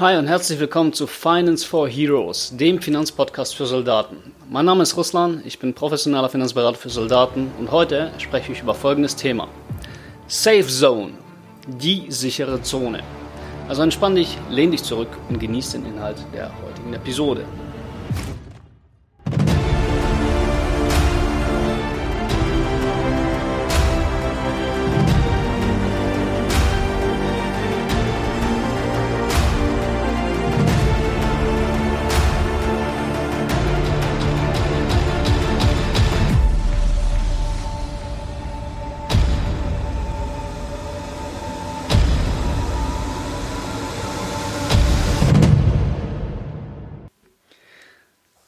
Hi und herzlich willkommen zu Finance for Heroes, dem Finanzpodcast für Soldaten. Mein Name ist Ruslan, ich bin professioneller Finanzberater für Soldaten und heute spreche ich über folgendes Thema. Safe Zone, die sichere Zone. Also entspann dich, lehn dich zurück und genieß den Inhalt der heutigen Episode.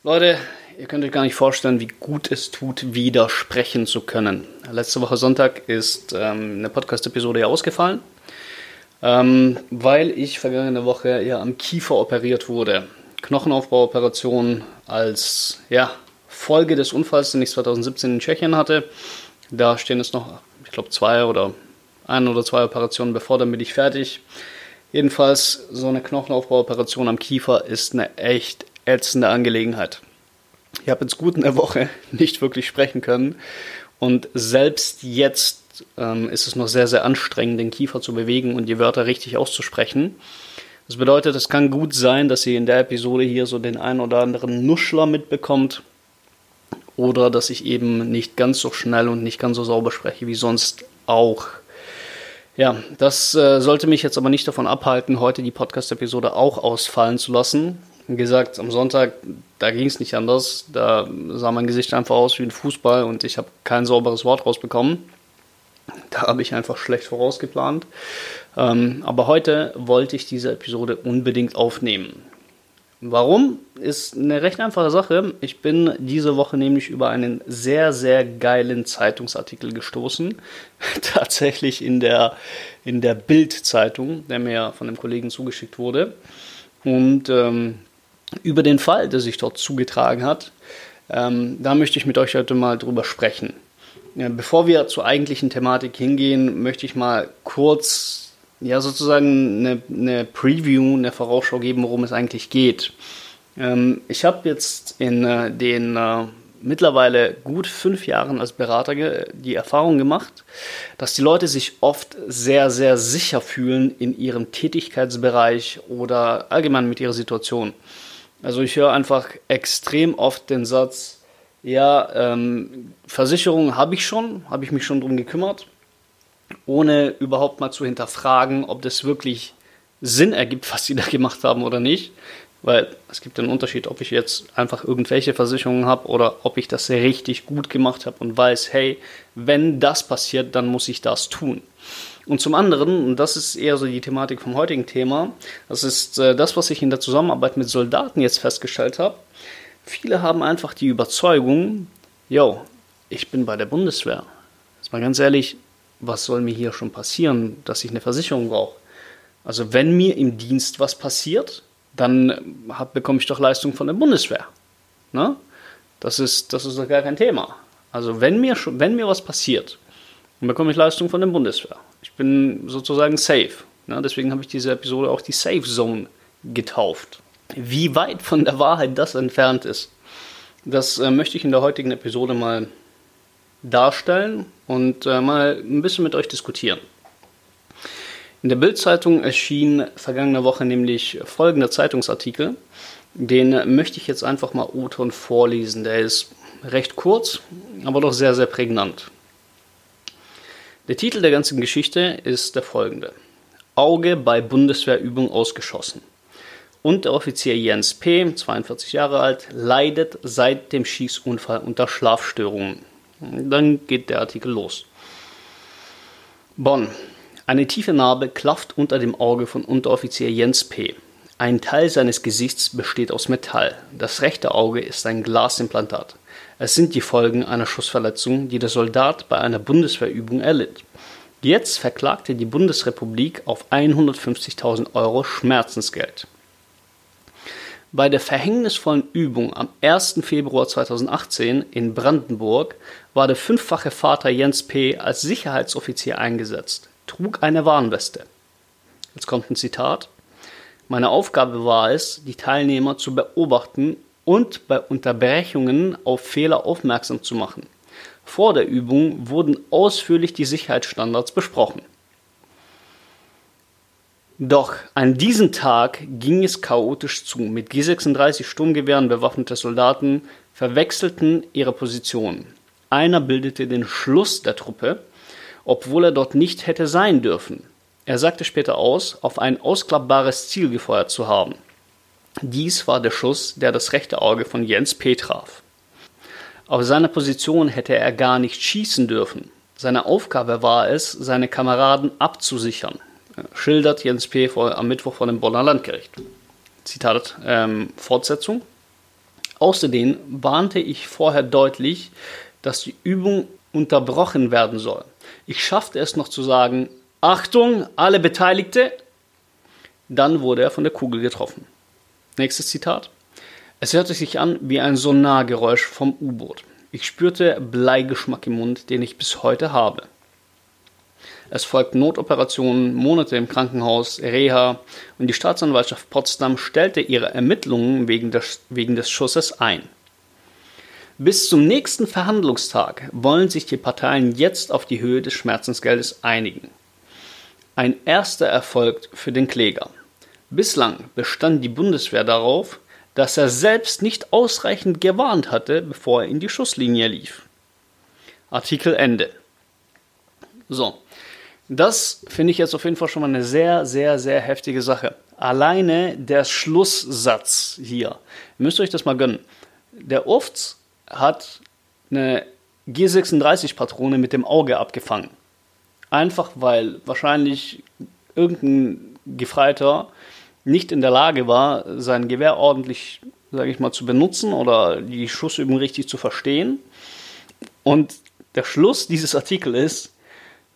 Leute, ihr könnt euch gar nicht vorstellen, wie gut es tut, wieder sprechen zu können. Letzte Woche Sonntag ist eine Podcast-Episode ja ausgefallen, weil ich vergangene Woche ja am Kiefer operiert wurde. Knochenaufbauoperation als Folge des Unfalls, den ich 2017 in Tschechien hatte. Da stehen jetzt noch, ich glaube, ein oder zwei Operationen bevor, dann bin ich fertig. Jedenfalls, so eine Knochenaufbauoperation am Kiefer ist eine echt ätzende Angelegenheit. Ich habe jetzt gut in der Woche nicht wirklich sprechen können und selbst jetzt ist es noch sehr, sehr anstrengend, den Kiefer zu bewegen und die Wörter richtig auszusprechen. Das bedeutet, es kann gut sein, dass ihr in der Episode hier so den einen oder anderen Nuschler mitbekommt oder dass ich eben nicht ganz so schnell und nicht ganz so sauber spreche wie sonst auch. Ja, das sollte mich jetzt aber nicht davon abhalten, heute die Podcast-Episode auch ausfallen zu lassen. Wie gesagt, am Sonntag, da ging es nicht anders, da sah mein Gesicht einfach aus wie ein Fußball und ich habe kein sauberes Wort rausbekommen. Da habe ich einfach schlecht vorausgeplant. Aber heute wollte ich diese Episode unbedingt aufnehmen. Warum? Ist eine recht einfache Sache. Ich bin diese Woche nämlich über einen sehr, sehr geilen Zeitungsartikel gestoßen. Tatsächlich in der Bild-Zeitung, der mir von einem Kollegen zugeschickt wurde. Und über den Fall, der sich dort zugetragen hat, da möchte ich mit euch heute mal drüber sprechen. Ja, bevor wir zur eigentlichen Thematik hingehen, möchte ich mal kurz sozusagen eine Preview, eine Vorausschau geben, worum es eigentlich geht. Ich habe jetzt in den mittlerweile gut 5 Jahren als Berater die Erfahrung gemacht, dass die Leute sich oft sehr, sehr sicher fühlen in ihrem Tätigkeitsbereich oder allgemein mit ihrer Situation. Also ich höre einfach extrem oft den Satz, Versicherung habe ich mich schon drum gekümmert, ohne überhaupt mal zu hinterfragen, ob das wirklich Sinn ergibt, was sie da gemacht haben oder nicht. Weil es gibt einen Unterschied, ob ich jetzt einfach irgendwelche Versicherungen habe oder ob ich das richtig gut gemacht habe und weiß, hey, wenn das passiert, dann muss ich das tun. Und zum anderen, und das ist eher so die Thematik vom heutigen Thema, das ist das, was ich in der Zusammenarbeit mit Soldaten jetzt festgestellt habe. Viele haben einfach die Überzeugung, ich bin bei der Bundeswehr. Jetzt mal ganz ehrlich, was soll mir hier schon passieren, dass ich eine Versicherung brauche? Also wenn mir im Dienst was passiert, dann bekomme ich doch Leistung von der Bundeswehr. Ne? Das ist doch gar kein Thema. Also wenn mir was passiert, dann bekomme ich Leistung von der Bundeswehr. Ich bin sozusagen safe. Ne? Deswegen habe ich diese Episode auch die Safe Zone getauft. Wie weit von der Wahrheit das entfernt ist, das möchte ich in der heutigen Episode mal darstellen und mal ein bisschen mit euch diskutieren. In der Bild-Zeitung erschien vergangene Woche nämlich folgender Zeitungsartikel. Den möchte ich jetzt einfach mal O-Ton vorlesen. Der ist recht kurz, aber doch sehr, sehr prägnant. Der Titel der ganzen Geschichte ist der folgende. Auge bei Bundeswehrübung ausgeschossen. Und der Offizier Jens P., 42 Jahre alt, leidet seit dem Schießunfall unter Schlafstörungen. Dann geht der Artikel los. Bonn. Eine tiefe Narbe klafft unter dem Auge von Unteroffizier Jens P. Ein Teil seines Gesichts besteht aus Metall. Das rechte Auge ist ein Glasimplantat. Es sind die Folgen einer Schussverletzung, die der Soldat bei einer Bundeswehrübung erlitt. Jetzt verklagte die Bundesrepublik auf 150.000 € Schmerzensgeld. Bei der verhängnisvollen Übung am 1. Februar 2018 in Brandenburg war der 5-fache Vater Jens P. als Sicherheitsoffizier eingesetzt. Trug eine Warnweste. Jetzt kommt ein Zitat. Meine Aufgabe war es, die Teilnehmer zu beobachten und bei Unterbrechungen auf Fehler aufmerksam zu machen. Vor der Übung wurden ausführlich die Sicherheitsstandards besprochen. Doch an diesem Tag ging es chaotisch zu. Mit G36 Sturmgewehren bewaffnete Soldaten verwechselten ihre Positionen. Einer bildete den Schluss der Truppe, obwohl er dort nicht hätte sein dürfen. Er sagte später aus, auf ein ausklappbares Ziel gefeuert zu haben. Dies war der Schuss, der das rechte Auge von Jens P. traf. Auf seiner Position hätte er gar nicht schießen dürfen. Seine Aufgabe war es, seine Kameraden abzusichern, schildert Jens P. am Mittwoch vor dem Bonner Landgericht. Zitat, Fortsetzung. Außerdem warnte ich vorher deutlich, dass die Übung unterbrochen werden soll. Ich schaffte es noch zu sagen, Achtung, alle Beteiligte. Dann wurde er von der Kugel getroffen. Nächstes Zitat. Es hörte sich an wie ein Sonargeräusch vom U-Boot. Ich spürte Bleigeschmack im Mund, den ich bis heute habe. Es folgten Notoperationen, Monate im Krankenhaus, Reha und die Staatsanwaltschaft Potsdam stellte ihre Ermittlungen wegen des Schusses ein. Bis zum nächsten Verhandlungstag wollen sich die Parteien jetzt auf die Höhe des Schmerzensgeldes einigen. Ein erster Erfolg für den Kläger. Bislang bestand die Bundeswehr darauf, dass er selbst nicht ausreichend gewarnt hatte, bevor er in die Schusslinie lief. Artikel Ende. So, das finde ich jetzt auf jeden Fall schon mal eine sehr, sehr, sehr heftige Sache. Alleine der Schlusssatz hier. Ihr müsst euch das mal gönnen. Der Ufz hat eine G36-Patrone mit dem Auge abgefangen. Einfach weil wahrscheinlich irgendein Gefreiter nicht in der Lage war, sein Gewehr ordentlich, sage ich mal, zu benutzen oder die Schussübung richtig zu verstehen. Und der Schluss dieses Artikels ist,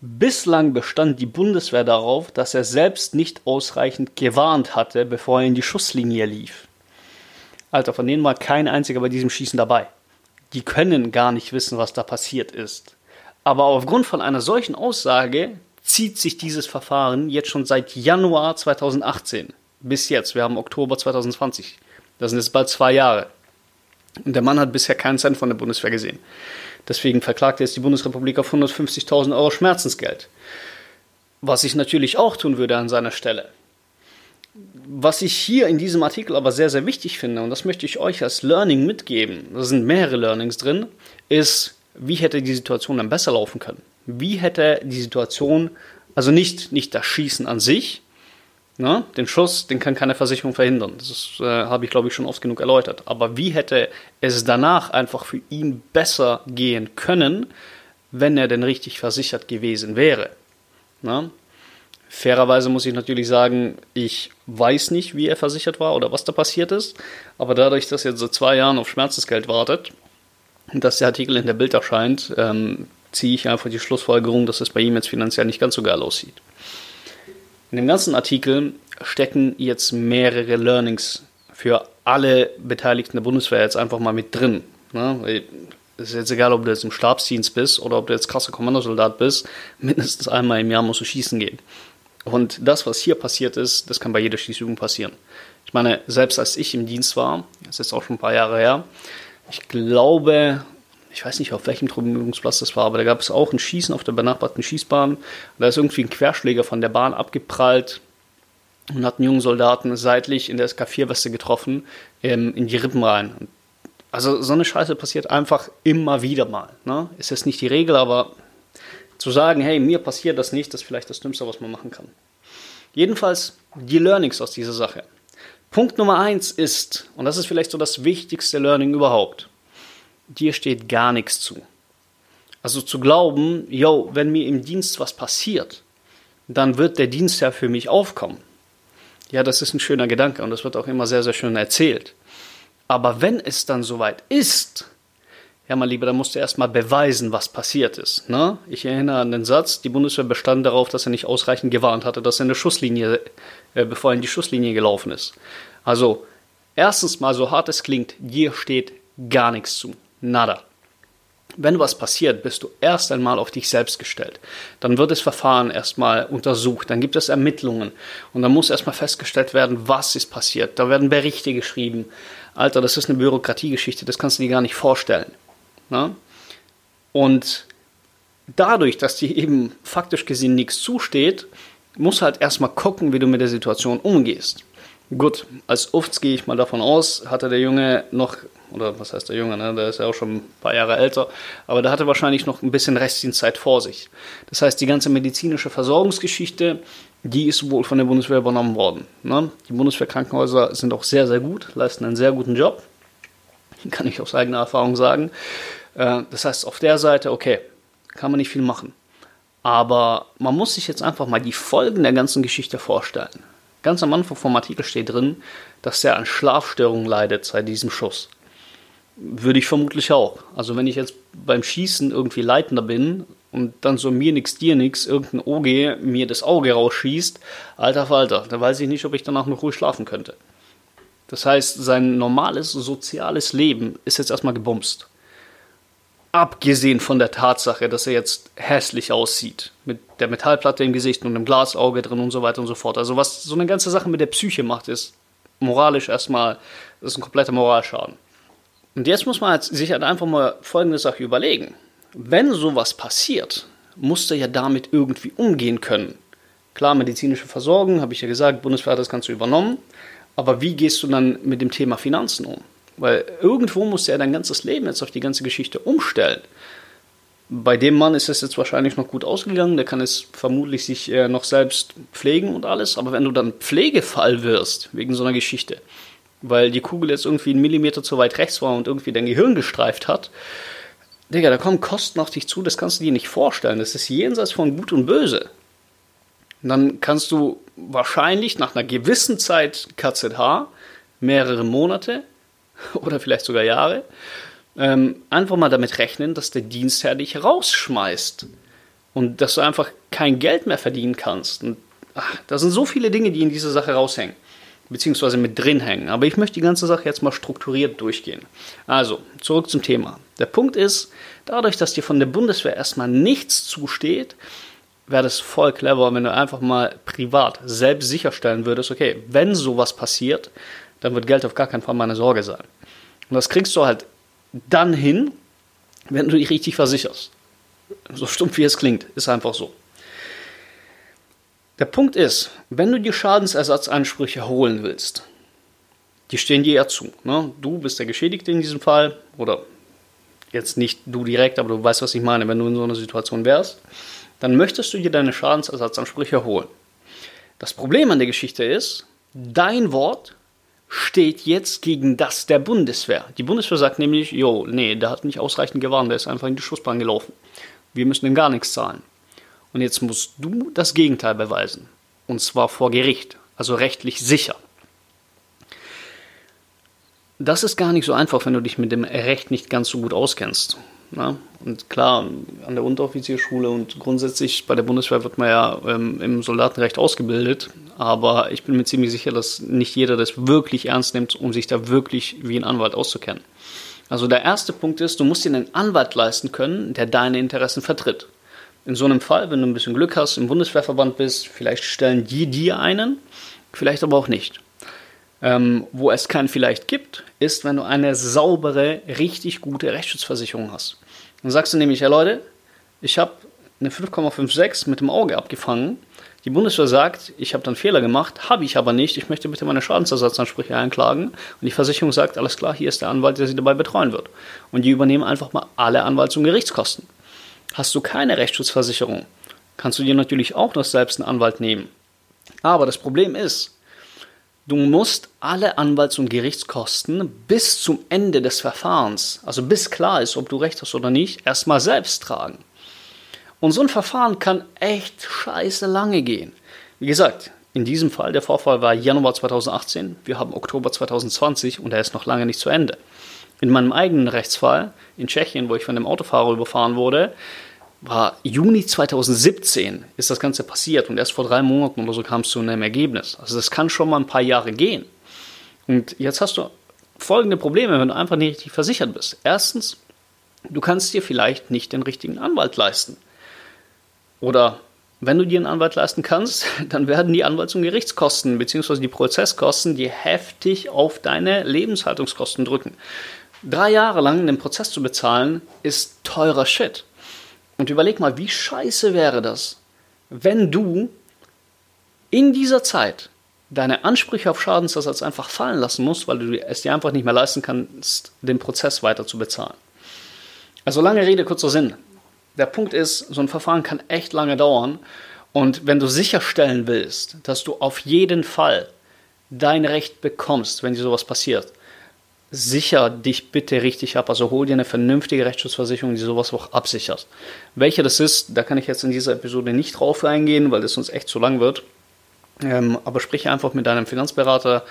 bislang bestand die Bundeswehr darauf, dass er selbst nicht ausreichend gewarnt hatte, bevor er in die Schusslinie lief. Alter, von denen war kein einziger bei diesem Schießen dabei. Die können gar nicht wissen, was da passiert ist. Aber aufgrund von einer solchen Aussage zieht sich dieses Verfahren jetzt schon seit Januar 2018. Bis jetzt, wir haben Oktober 2020. Das sind jetzt bald 2 Jahre. Und der Mann hat bisher keinen Cent von der Bundeswehr gesehen. Deswegen verklagt jetzt die Bundesrepublik auf 150.000 Euro Schmerzensgeld. Was ich natürlich auch tun würde an seiner Stelle. Was ich hier in diesem Artikel aber sehr, sehr wichtig finde, und das möchte ich euch als Learning mitgeben, da sind mehrere Learnings drin, ist, wie hätte die Situation dann besser laufen können? Wie hätte die Situation, also nicht das Schießen an sich, ne? Den Schuss, den kann keine Versicherung verhindern. Das habe ich, glaube ich, schon oft genug erläutert. Aber wie hätte es danach einfach für ihn besser gehen können, wenn er denn richtig versichert gewesen wäre? Ne? Fairerweise muss ich natürlich sagen, ich weiß nicht, wie er versichert war oder was da passiert ist. Aber dadurch, dass er jetzt seit 2 Jahren auf Schmerzensgeld wartet und dass der Artikel in der Bild erscheint, ziehe ich einfach die Schlussfolgerung, dass es bei ihm jetzt finanziell nicht ganz so geil aussieht. In dem ganzen Artikel stecken jetzt mehrere Learnings für alle Beteiligten der Bundeswehr jetzt einfach mal mit drin. Ne? Es ist jetzt egal, ob du jetzt im Stabsdienst bist oder ob du jetzt krasser Kommandosoldat bist, mindestens einmal im Jahr musst du schießen gehen. Und das, was hier passiert ist, das kann bei jeder Schießübung passieren. Ich meine, selbst als ich im Dienst war, das ist jetzt auch schon ein paar Jahre her, ich glaube, ich weiß nicht, auf welchem Truppenübungsplatz das war, aber da gab es auch ein Schießen auf der benachbarten Schießbahn. Da ist irgendwie ein Querschläger von der Bahn abgeprallt und hat einen jungen Soldaten seitlich in der SK4-Weste getroffen, in die Rippen rein. Also so eine Scheiße passiert einfach immer wieder mal. Ne? Ist jetzt nicht die Regel, aber zu sagen, hey, mir passiert das nicht, das ist vielleicht das Dümmste, was man machen kann. Jedenfalls die Learnings aus dieser Sache. Punkt Nummer 1 ist, und das ist vielleicht so das wichtigste Learning überhaupt, dir steht gar nichts zu. Also zu glauben, yo, wenn mir im Dienst was passiert, dann wird der Dienstherr für mich aufkommen. Ja, das ist ein schöner Gedanke und das wird auch immer sehr, sehr schön erzählt. Aber wenn es dann soweit ist, ja, mein Lieber, dann musst du erstmal beweisen, was passiert ist. Ne? Ich erinnere an den Satz, die Bundeswehr bestand darauf, dass er nicht ausreichend gewarnt hatte, dass er in der Schusslinie, bevor er in die Schusslinie gelaufen ist. Also, erstens mal, so hart es klingt, dir steht gar nichts zu. Nada. Wenn was passiert, bist du erst einmal auf dich selbst gestellt. Dann wird das Verfahren erstmal untersucht, dann gibt es Ermittlungen und dann muss erstmal festgestellt werden, was ist passiert. Da werden Berichte geschrieben. Alter, das ist eine Bürokratiegeschichte, das kannst du dir gar nicht vorstellen. Na? Und dadurch, dass dir eben faktisch gesehen nichts zusteht, musst halt erstmal gucken, wie du mit der Situation umgehst. Gut, als oft gehe ich mal davon aus, hatte der Junge noch, oder was heißt der Junge, ne? Der ist ja auch schon ein paar Jahre älter, aber der hatte wahrscheinlich noch ein bisschen Restdienstzeit vor sich. Das heißt, die ganze medizinische Versorgungsgeschichte, die ist wohl von der Bundeswehr übernommen worden. Ne? Die Bundeswehrkrankenhäuser sind auch sehr, sehr gut, leisten einen sehr guten Job, kann ich aus eigener Erfahrung sagen. Das heißt, auf der Seite, okay, kann man nicht viel machen. Aber man muss sich jetzt einfach mal die Folgen der ganzen Geschichte vorstellen. Ganz am Anfang vom Artikel steht drin, dass der an Schlafstörungen leidet seit diesem Schuss. Würde ich vermutlich auch. Also wenn ich jetzt beim Schießen irgendwie leitender bin und dann so mir nix, dir nix, irgendein OG mir das Auge rausschießt, alter Falter, da weiß ich nicht, ob ich danach noch ruhig schlafen könnte. Das heißt, sein normales soziales Leben ist jetzt erstmal gebumst. Abgesehen von der Tatsache, dass er jetzt hässlich aussieht. Mit der Metallplatte im Gesicht und einem Glasauge drin und so weiter und so fort. Also was so eine ganze Sache mit der Psyche macht, ist moralisch erstmal, das ist ein kompletter Moralschaden. Und jetzt muss man sich halt einfach mal folgende Sache überlegen. Wenn sowas passiert, musst du ja damit irgendwie umgehen können. Klar, medizinische Versorgung, habe ich ja gesagt, Bundeswehr hat das Ganze übernommen. Aber wie gehst du dann mit dem Thema Finanzen um? Weil irgendwo musste er dein ganzes Leben jetzt auf die ganze Geschichte umstellen. Bei dem Mann ist es jetzt wahrscheinlich noch gut ausgegangen, der kann es vermutlich sich noch selbst pflegen und alles, aber wenn du dann Pflegefall wirst, wegen so einer Geschichte, weil die Kugel jetzt irgendwie 1 Millimeter zu weit rechts war und irgendwie dein Gehirn gestreift hat, Digga, da kommen Kosten auf dich zu, das kannst du dir nicht vorstellen, das ist jenseits von Gut und Böse. Und dann kannst du wahrscheinlich nach einer gewissen Zeit KZH, mehrere Monate, oder vielleicht sogar Jahre, einfach mal damit rechnen, dass der Dienstherr dich rausschmeißt und dass du einfach kein Geld mehr verdienen kannst. Und, ach, da sind so viele Dinge, die in diese Sache raushängen, beziehungsweise mit drin hängen. Aber ich möchte die ganze Sache jetzt mal strukturiert durchgehen. Also, zurück zum Thema. Der Punkt ist, dadurch, dass dir von der Bundeswehr erstmal nichts zusteht, wäre das voll clever, wenn du einfach mal privat selbst sicherstellen würdest, okay, wenn sowas passiert, dann wird Geld auf gar keinen Fall meine Sorge sein. Und das kriegst du halt dann hin, wenn du dich richtig versicherst. So stumpf wie es klingt, ist einfach so. Der Punkt ist, wenn du dir Schadensersatzansprüche holen willst, die stehen dir ja zu. Ne? Du bist der Geschädigte in diesem Fall, oder jetzt nicht du direkt, aber du weißt, was ich meine, wenn du in so einer Situation wärst, dann möchtest du dir deine Schadensersatzansprüche holen. Das Problem an der Geschichte ist, dein Wort steht jetzt gegen das der Bundeswehr. Die Bundeswehr sagt nämlich, jo, nee, der hat nicht ausreichend gewarnt, der ist einfach in die Schussbahn gelaufen. Wir müssen ihm gar nichts zahlen. Und jetzt musst du das Gegenteil beweisen. Und zwar vor Gericht, also rechtlich sicher. Das ist gar nicht so einfach, wenn du dich mit dem Recht nicht ganz so gut auskennst. Na? Und klar, an der Unteroffizierschule und grundsätzlich bei der Bundeswehr wird man ja im Soldatenrecht ausgebildet, aber ich bin mir ziemlich sicher, dass nicht jeder das wirklich ernst nimmt, um sich da wirklich wie ein Anwalt auszukennen. Also der erste Punkt ist, du musst dir einen Anwalt leisten können, der deine Interessen vertritt. In so einem Fall, wenn du ein bisschen Glück hast, im Bundeswehrverband bist, vielleicht stellen die dir einen, vielleicht aber auch nicht. Wo es kein vielleicht gibt, ist, wenn du eine saubere, richtig gute Rechtsschutzversicherung hast. Dann sagst du nämlich, ja Leute, ich habe eine 5,56 mit dem Auge abgefangen, die Bundeswehr sagt, ich habe dann Fehler gemacht, habe ich aber nicht, ich möchte bitte meine Schadensersatzansprüche einklagen und die Versicherung sagt, alles klar, hier ist der Anwalt, der sie dabei betreuen wird. Und die übernehmen einfach mal alle Anwalts- und Gerichtskosten. Hast du keine Rechtsschutzversicherung, kannst du dir natürlich auch noch selbst einen Anwalt nehmen. Aber das Problem ist, du musst alle Anwalts- und Gerichtskosten bis zum Ende des Verfahrens, also bis klar ist, ob du recht hast oder nicht, erstmal selbst tragen. Und so ein Verfahren kann echt scheiße lange gehen. Wie gesagt, in diesem Fall, der Vorfall war Januar 2018, wir haben Oktober 2020 und er ist noch lange nicht zu Ende. In meinem eigenen Rechtsfall in Tschechien, wo ich von einem Autofahrer überfahren wurde, war Juni 2017 ist das Ganze passiert und erst vor 3 Monaten oder so kam es zu einem Ergebnis. Also das kann schon mal ein paar Jahre gehen. Und jetzt hast du folgende Probleme, wenn du einfach nicht richtig versichert bist. Erstens, Du kannst dir vielleicht nicht den richtigen Anwalt leisten. Oder wenn du dir einen Anwalt leisten kannst, dann werden die Anwalts- und Gerichtskosten bzw. die Prozesskosten dir heftig auf deine Lebenshaltungskosten drücken. 3 Jahre lang einen Prozess zu bezahlen, ist teurer Shit. Und überleg mal, wie scheiße wäre das, wenn du in dieser Zeit deine Ansprüche auf Schadensersatz einfach fallen lassen musst, weil du es dir einfach nicht mehr leisten kannst, den Prozess weiter zu bezahlen. Also lange Rede, kurzer Sinn. Der Punkt ist, so ein Verfahren kann echt lange dauern. Und wenn du sicherstellen willst, dass du auf jeden Fall dein Recht bekommst, wenn dir sowas passiert, sicher dich bitte richtig ab. Also hol dir eine vernünftige Rechtsschutzversicherung, die sowas auch absichert. Welche das ist, da kann ich jetzt in dieser Episode nicht drauf eingehen, weil das sonst echt zu lang wird. Aber sprich einfach mit deinem Finanzberater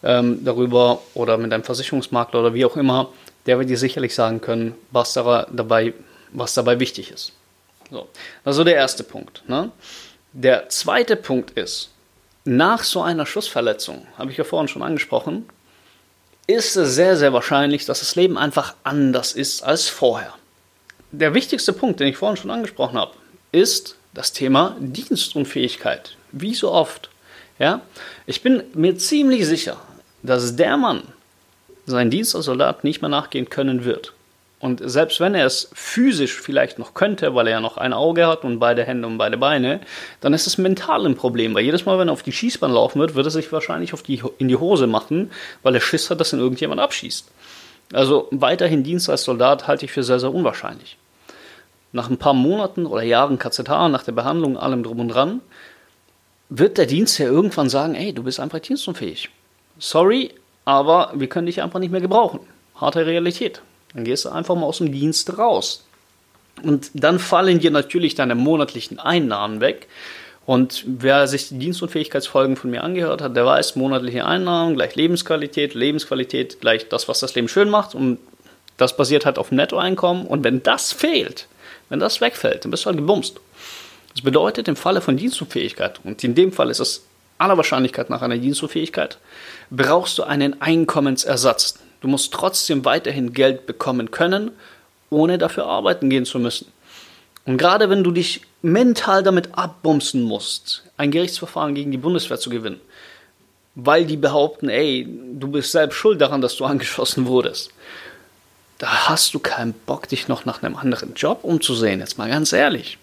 darüber oder mit deinem Versicherungsmakler oder wie auch immer. Der wird dir sicherlich sagen können, was dabei wichtig ist. So, das ist der erste Punkt. Ne? Der zweite Punkt ist, nach so einer Schussverletzung, habe ich ja vorhin schon angesprochen, ist es sehr, sehr wahrscheinlich, dass das Leben einfach anders ist als vorher. Der wichtigste Punkt, den ich vorhin schon angesprochen habe, ist das Thema Dienstunfähigkeit. Wie so oft. Ja? Ich bin mir ziemlich sicher, dass der Mann seinen Dienst als Soldat nicht mehr nachgehen können wird. Und selbst wenn er es physisch vielleicht noch könnte, weil er ja noch ein Auge hat und beide Hände und beide Beine, dann ist es mental ein Problem, weil jedes Mal, wenn er auf die Schießbahn laufen wird, wird er sich wahrscheinlich in die Hose machen, weil er Schiss hat, dass ihn irgendjemand abschießt. Also weiterhin Dienst als Soldat halte ich für sehr, sehr unwahrscheinlich. Nach ein paar Monaten oder Jahren KZH, nach der Behandlung, allem drum und dran, wird der Dienst ja irgendwann sagen, ey, du bist einfach dienstunfähig. Sorry, aber wir können dich einfach nicht mehr gebrauchen. Harte Realität. Dann gehst du einfach mal aus dem Dienst raus. Und dann fallen dir natürlich deine monatlichen Einnahmen weg. Und wer sich die Dienstunfähigkeitsfolgen von mir angehört hat, der weiß, monatliche Einnahmen gleich Lebensqualität, Lebensqualität gleich das, was das Leben schön macht. Und das basiert halt auf dem Nettoeinkommen. Und wenn das fehlt, wenn das wegfällt, dann bist du halt gebumst. Das bedeutet im Falle von Dienstunfähigkeit, und in dem Fall ist es aller Wahrscheinlichkeit nach einer Dienstunfähigkeit, brauchst du einen Einkommensersatz. Du musst trotzdem weiterhin Geld bekommen können, ohne dafür arbeiten gehen zu müssen. Und gerade wenn du dich mental damit abbumsen musst, ein Gerichtsverfahren gegen die Bundeswehr zu gewinnen, weil die behaupten, ey, du bist selbst schuld daran, dass du angeschossen wurdest, da hast du keinen Bock, dich noch nach einem anderen Job umzusehen, jetzt mal ganz ehrlich.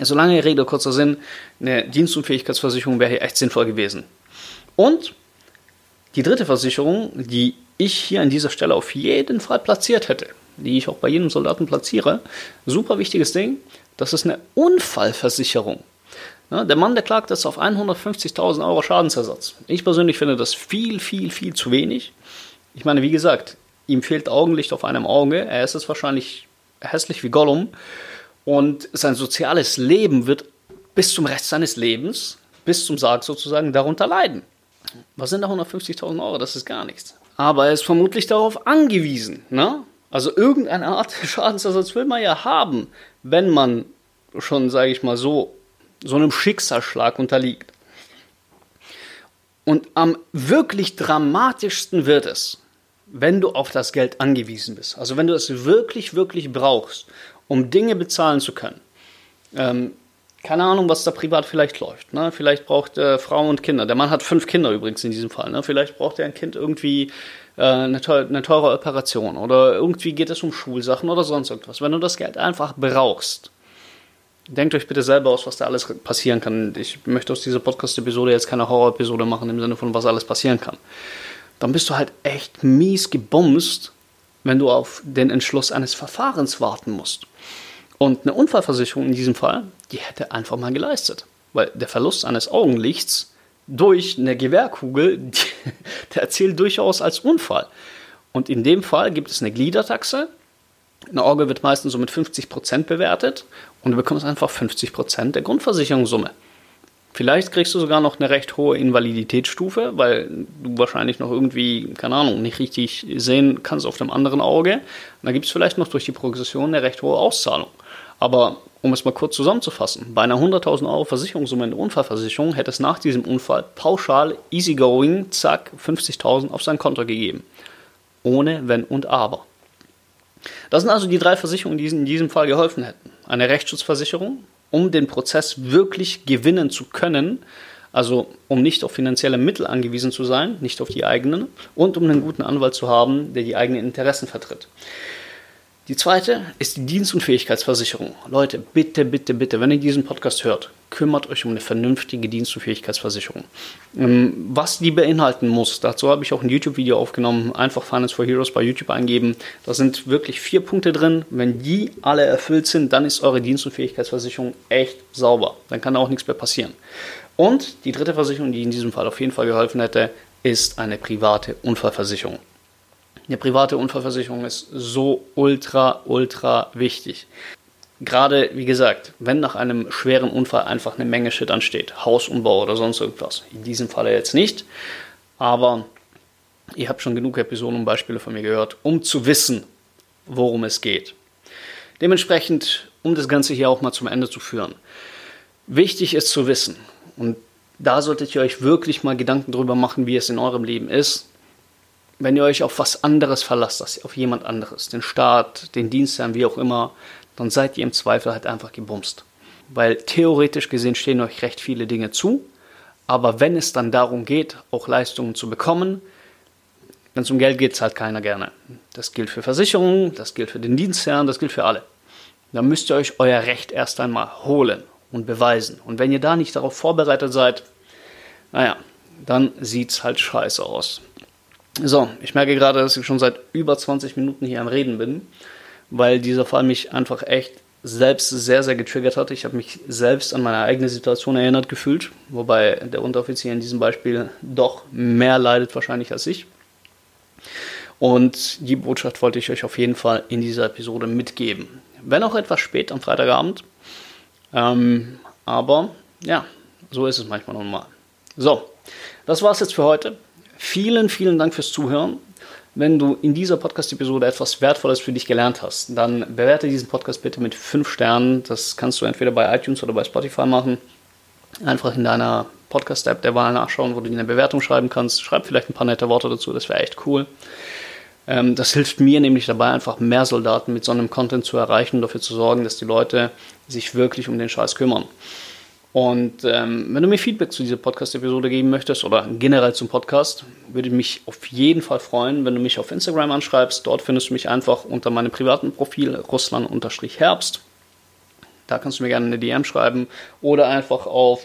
Also lange Rede, kurzer Sinn, eine Dienstunfähigkeitsversicherung wäre hier echt sinnvoll gewesen. Und die dritte Versicherung, die ich hier an dieser Stelle auf jeden Fall platziert hätte, die ich auch bei jedem Soldaten platziere, super wichtiges Ding, das ist eine Unfallversicherung. Na, der Mann, der klagt jetzt auf 150.000 Euro Schadensersatz. Ich persönlich finde das viel, viel, viel zu wenig. Ich meine, wie gesagt, ihm fehlt Augenlicht auf einem Auge, er ist jetzt wahrscheinlich hässlich wie Gollum und sein soziales Leben wird bis zum Rest seines Lebens, bis zum Sarg sozusagen, darunter leiden. Was sind da 150.000 Euro? Das ist gar nichts. Aber er ist vermutlich darauf angewiesen. Ne? Also irgendeine Art Schadensersatz will man ja haben, wenn man schon, sage ich mal, so einem Schicksalsschlag unterliegt. Und am wirklich dramatischsten wird es, wenn du auf das Geld angewiesen bist. Also wenn du es wirklich, wirklich brauchst, um Dinge bezahlen zu können. Keine Ahnung, was da privat vielleicht läuft. Ne? Vielleicht braucht Frau und Kinder. Der Mann hat 5 Kinder übrigens in diesem Fall. Ne? Vielleicht braucht er ein Kind irgendwie eine teure Operation oder irgendwie geht es um Schulsachen oder sonst irgendwas. Wenn du das Geld einfach brauchst, denkt euch bitte selber aus, was da alles passieren kann. Ich möchte aus dieser Podcast-Episode jetzt keine Horror-Episode machen, im Sinne von, was alles passieren kann. Dann bist du halt echt mies gebumst, wenn du auf den Entschluss eines Verfahrens warten musst. Und eine Unfallversicherung in diesem Fall, die hätte einfach mal geleistet. Weil der Verlust eines Augenlichts durch eine Gewehrkugel, der zählt durchaus als Unfall. Und in dem Fall gibt es eine Gliedertaxe. Ein Auge wird meistens so mit 50% bewertet. Und du bekommst einfach 50% der Grundversicherungssumme. Vielleicht kriegst du sogar noch eine recht hohe Invaliditätsstufe, weil du wahrscheinlich noch irgendwie, keine Ahnung, nicht richtig sehen kannst auf dem anderen Auge. Und da gibt es vielleicht noch durch die Progression eine recht hohe Auszahlung. Aber um es mal kurz zusammenzufassen, bei einer 100.000 Euro Versicherungssumme in der Unfallversicherung hätte es nach diesem Unfall pauschal, easygoing, zack, 50.000 auf sein Konto gegeben. Ohne Wenn und Aber. Das sind also die drei Versicherungen, die in diesem Fall geholfen hätten. Eine Rechtsschutzversicherung, um den Prozess wirklich gewinnen zu können, also um nicht auf finanzielle Mittel angewiesen zu sein, nicht auf die eigenen, und um einen guten Anwalt zu haben, der die eigenen Interessen vertritt. Die zweite ist die Dienstunfähigkeitsversicherung. Leute, bitte, bitte, bitte, wenn ihr diesen Podcast hört, kümmert euch um eine vernünftige Dienstunfähigkeitsversicherung. Was die beinhalten muss, dazu habe ich auch ein YouTube-Video aufgenommen, einfach Finance for Heroes bei YouTube eingeben. Da sind wirklich 4 Punkte drin. Wenn die alle erfüllt sind, dann ist eure Dienstunfähigkeitsversicherung echt sauber. Dann kann auch nichts mehr passieren. Und die dritte Versicherung, die in diesem Fall auf jeden Fall geholfen hätte, ist eine private Unfallversicherung. Eine private Unfallversicherung ist so ultra, ultra wichtig. Gerade, wie gesagt, wenn nach einem schweren Unfall einfach eine Menge Shit ansteht, Hausumbau oder sonst irgendwas, in diesem Falle jetzt nicht, aber ihr habt schon genug Episoden und Beispiele von mir gehört, um zu wissen, worum es geht. Dementsprechend, um das Ganze hier auch mal zum Ende zu führen, wichtig ist zu wissen, und da solltet ihr euch wirklich mal Gedanken drüber machen, wie es in eurem Leben ist, wenn ihr euch auf was anderes verlasst, auf jemand anderes, den Staat, den Dienstherrn, wie auch immer, dann seid ihr im Zweifel halt einfach gebumst. Weil theoretisch gesehen stehen euch recht viele Dinge zu, aber wenn es dann darum geht, auch Leistungen zu bekommen, wenn es um Geld geht, zahlt keiner gerne. Das gilt für Versicherungen, das gilt für den Dienstherrn, das gilt für alle. Dann müsst ihr euch euer Recht erst einmal holen und beweisen. Und wenn ihr da nicht darauf vorbereitet seid, naja, dann sieht's halt scheiße aus. So, ich merke gerade, dass ich schon seit über 20 Minuten hier am Reden bin, weil dieser Fall mich einfach echt selbst sehr, sehr getriggert hat. Ich habe mich selbst an meine eigene Situation erinnert gefühlt, wobei der Unteroffizier in diesem Beispiel doch mehr leidet wahrscheinlich als ich. Und die Botschaft wollte ich euch auf jeden Fall in dieser Episode mitgeben. Wenn auch etwas spät am Freitagabend, aber ja, so ist es manchmal normal. So, das war's jetzt für heute. Vielen, vielen Dank fürs Zuhören. Wenn du in dieser Podcast-Episode etwas Wertvolles für dich gelernt hast, dann bewerte diesen Podcast bitte mit 5 Sternen. Das kannst du entweder bei iTunes oder bei Spotify machen. Einfach in deiner Podcast-App der Wahl nachschauen, wo du eine Bewertung schreiben kannst. Schreib vielleicht ein paar nette Worte dazu, das wäre echt cool. Das hilft mir nämlich dabei, einfach mehr Soldaten mit so einem Content zu erreichen und dafür zu sorgen, dass die Leute sich wirklich um den Scheiß kümmern. Und wenn du mir Feedback zu dieser Podcast-Episode geben möchtest oder generell zum Podcast, würde ich mich auf jeden Fall freuen, wenn du mich auf Instagram anschreibst. Dort findest du mich einfach unter meinem privaten Profil Russland_Herbst. Da kannst du mir gerne eine DM schreiben oder einfach auf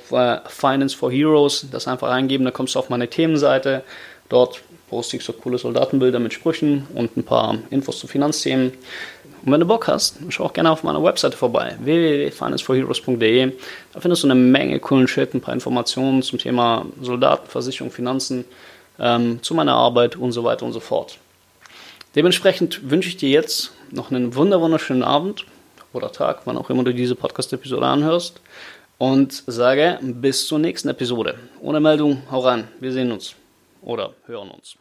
Finance for Heroes das einfach eingeben. Da kommst du auf meine Themenseite. Dort poste ich so coole Soldatenbilder mit Sprüchen und ein paar Infos zu Finanzthemen. Und wenn du Bock hast, schau auch gerne auf meiner Webseite vorbei, www.financeforheroes.de. Da findest du eine Menge coolen Shit, ein paar Informationen zum Thema Soldaten, Versicherung, Finanzen, zu meiner Arbeit und so weiter und so fort. Dementsprechend wünsche ich dir jetzt noch einen wunderschönen Abend oder Tag, wann auch immer du diese Podcast-Episode anhörst, und sage bis zur nächsten Episode. Ohne Meldung, hau rein, wir sehen uns oder hören uns.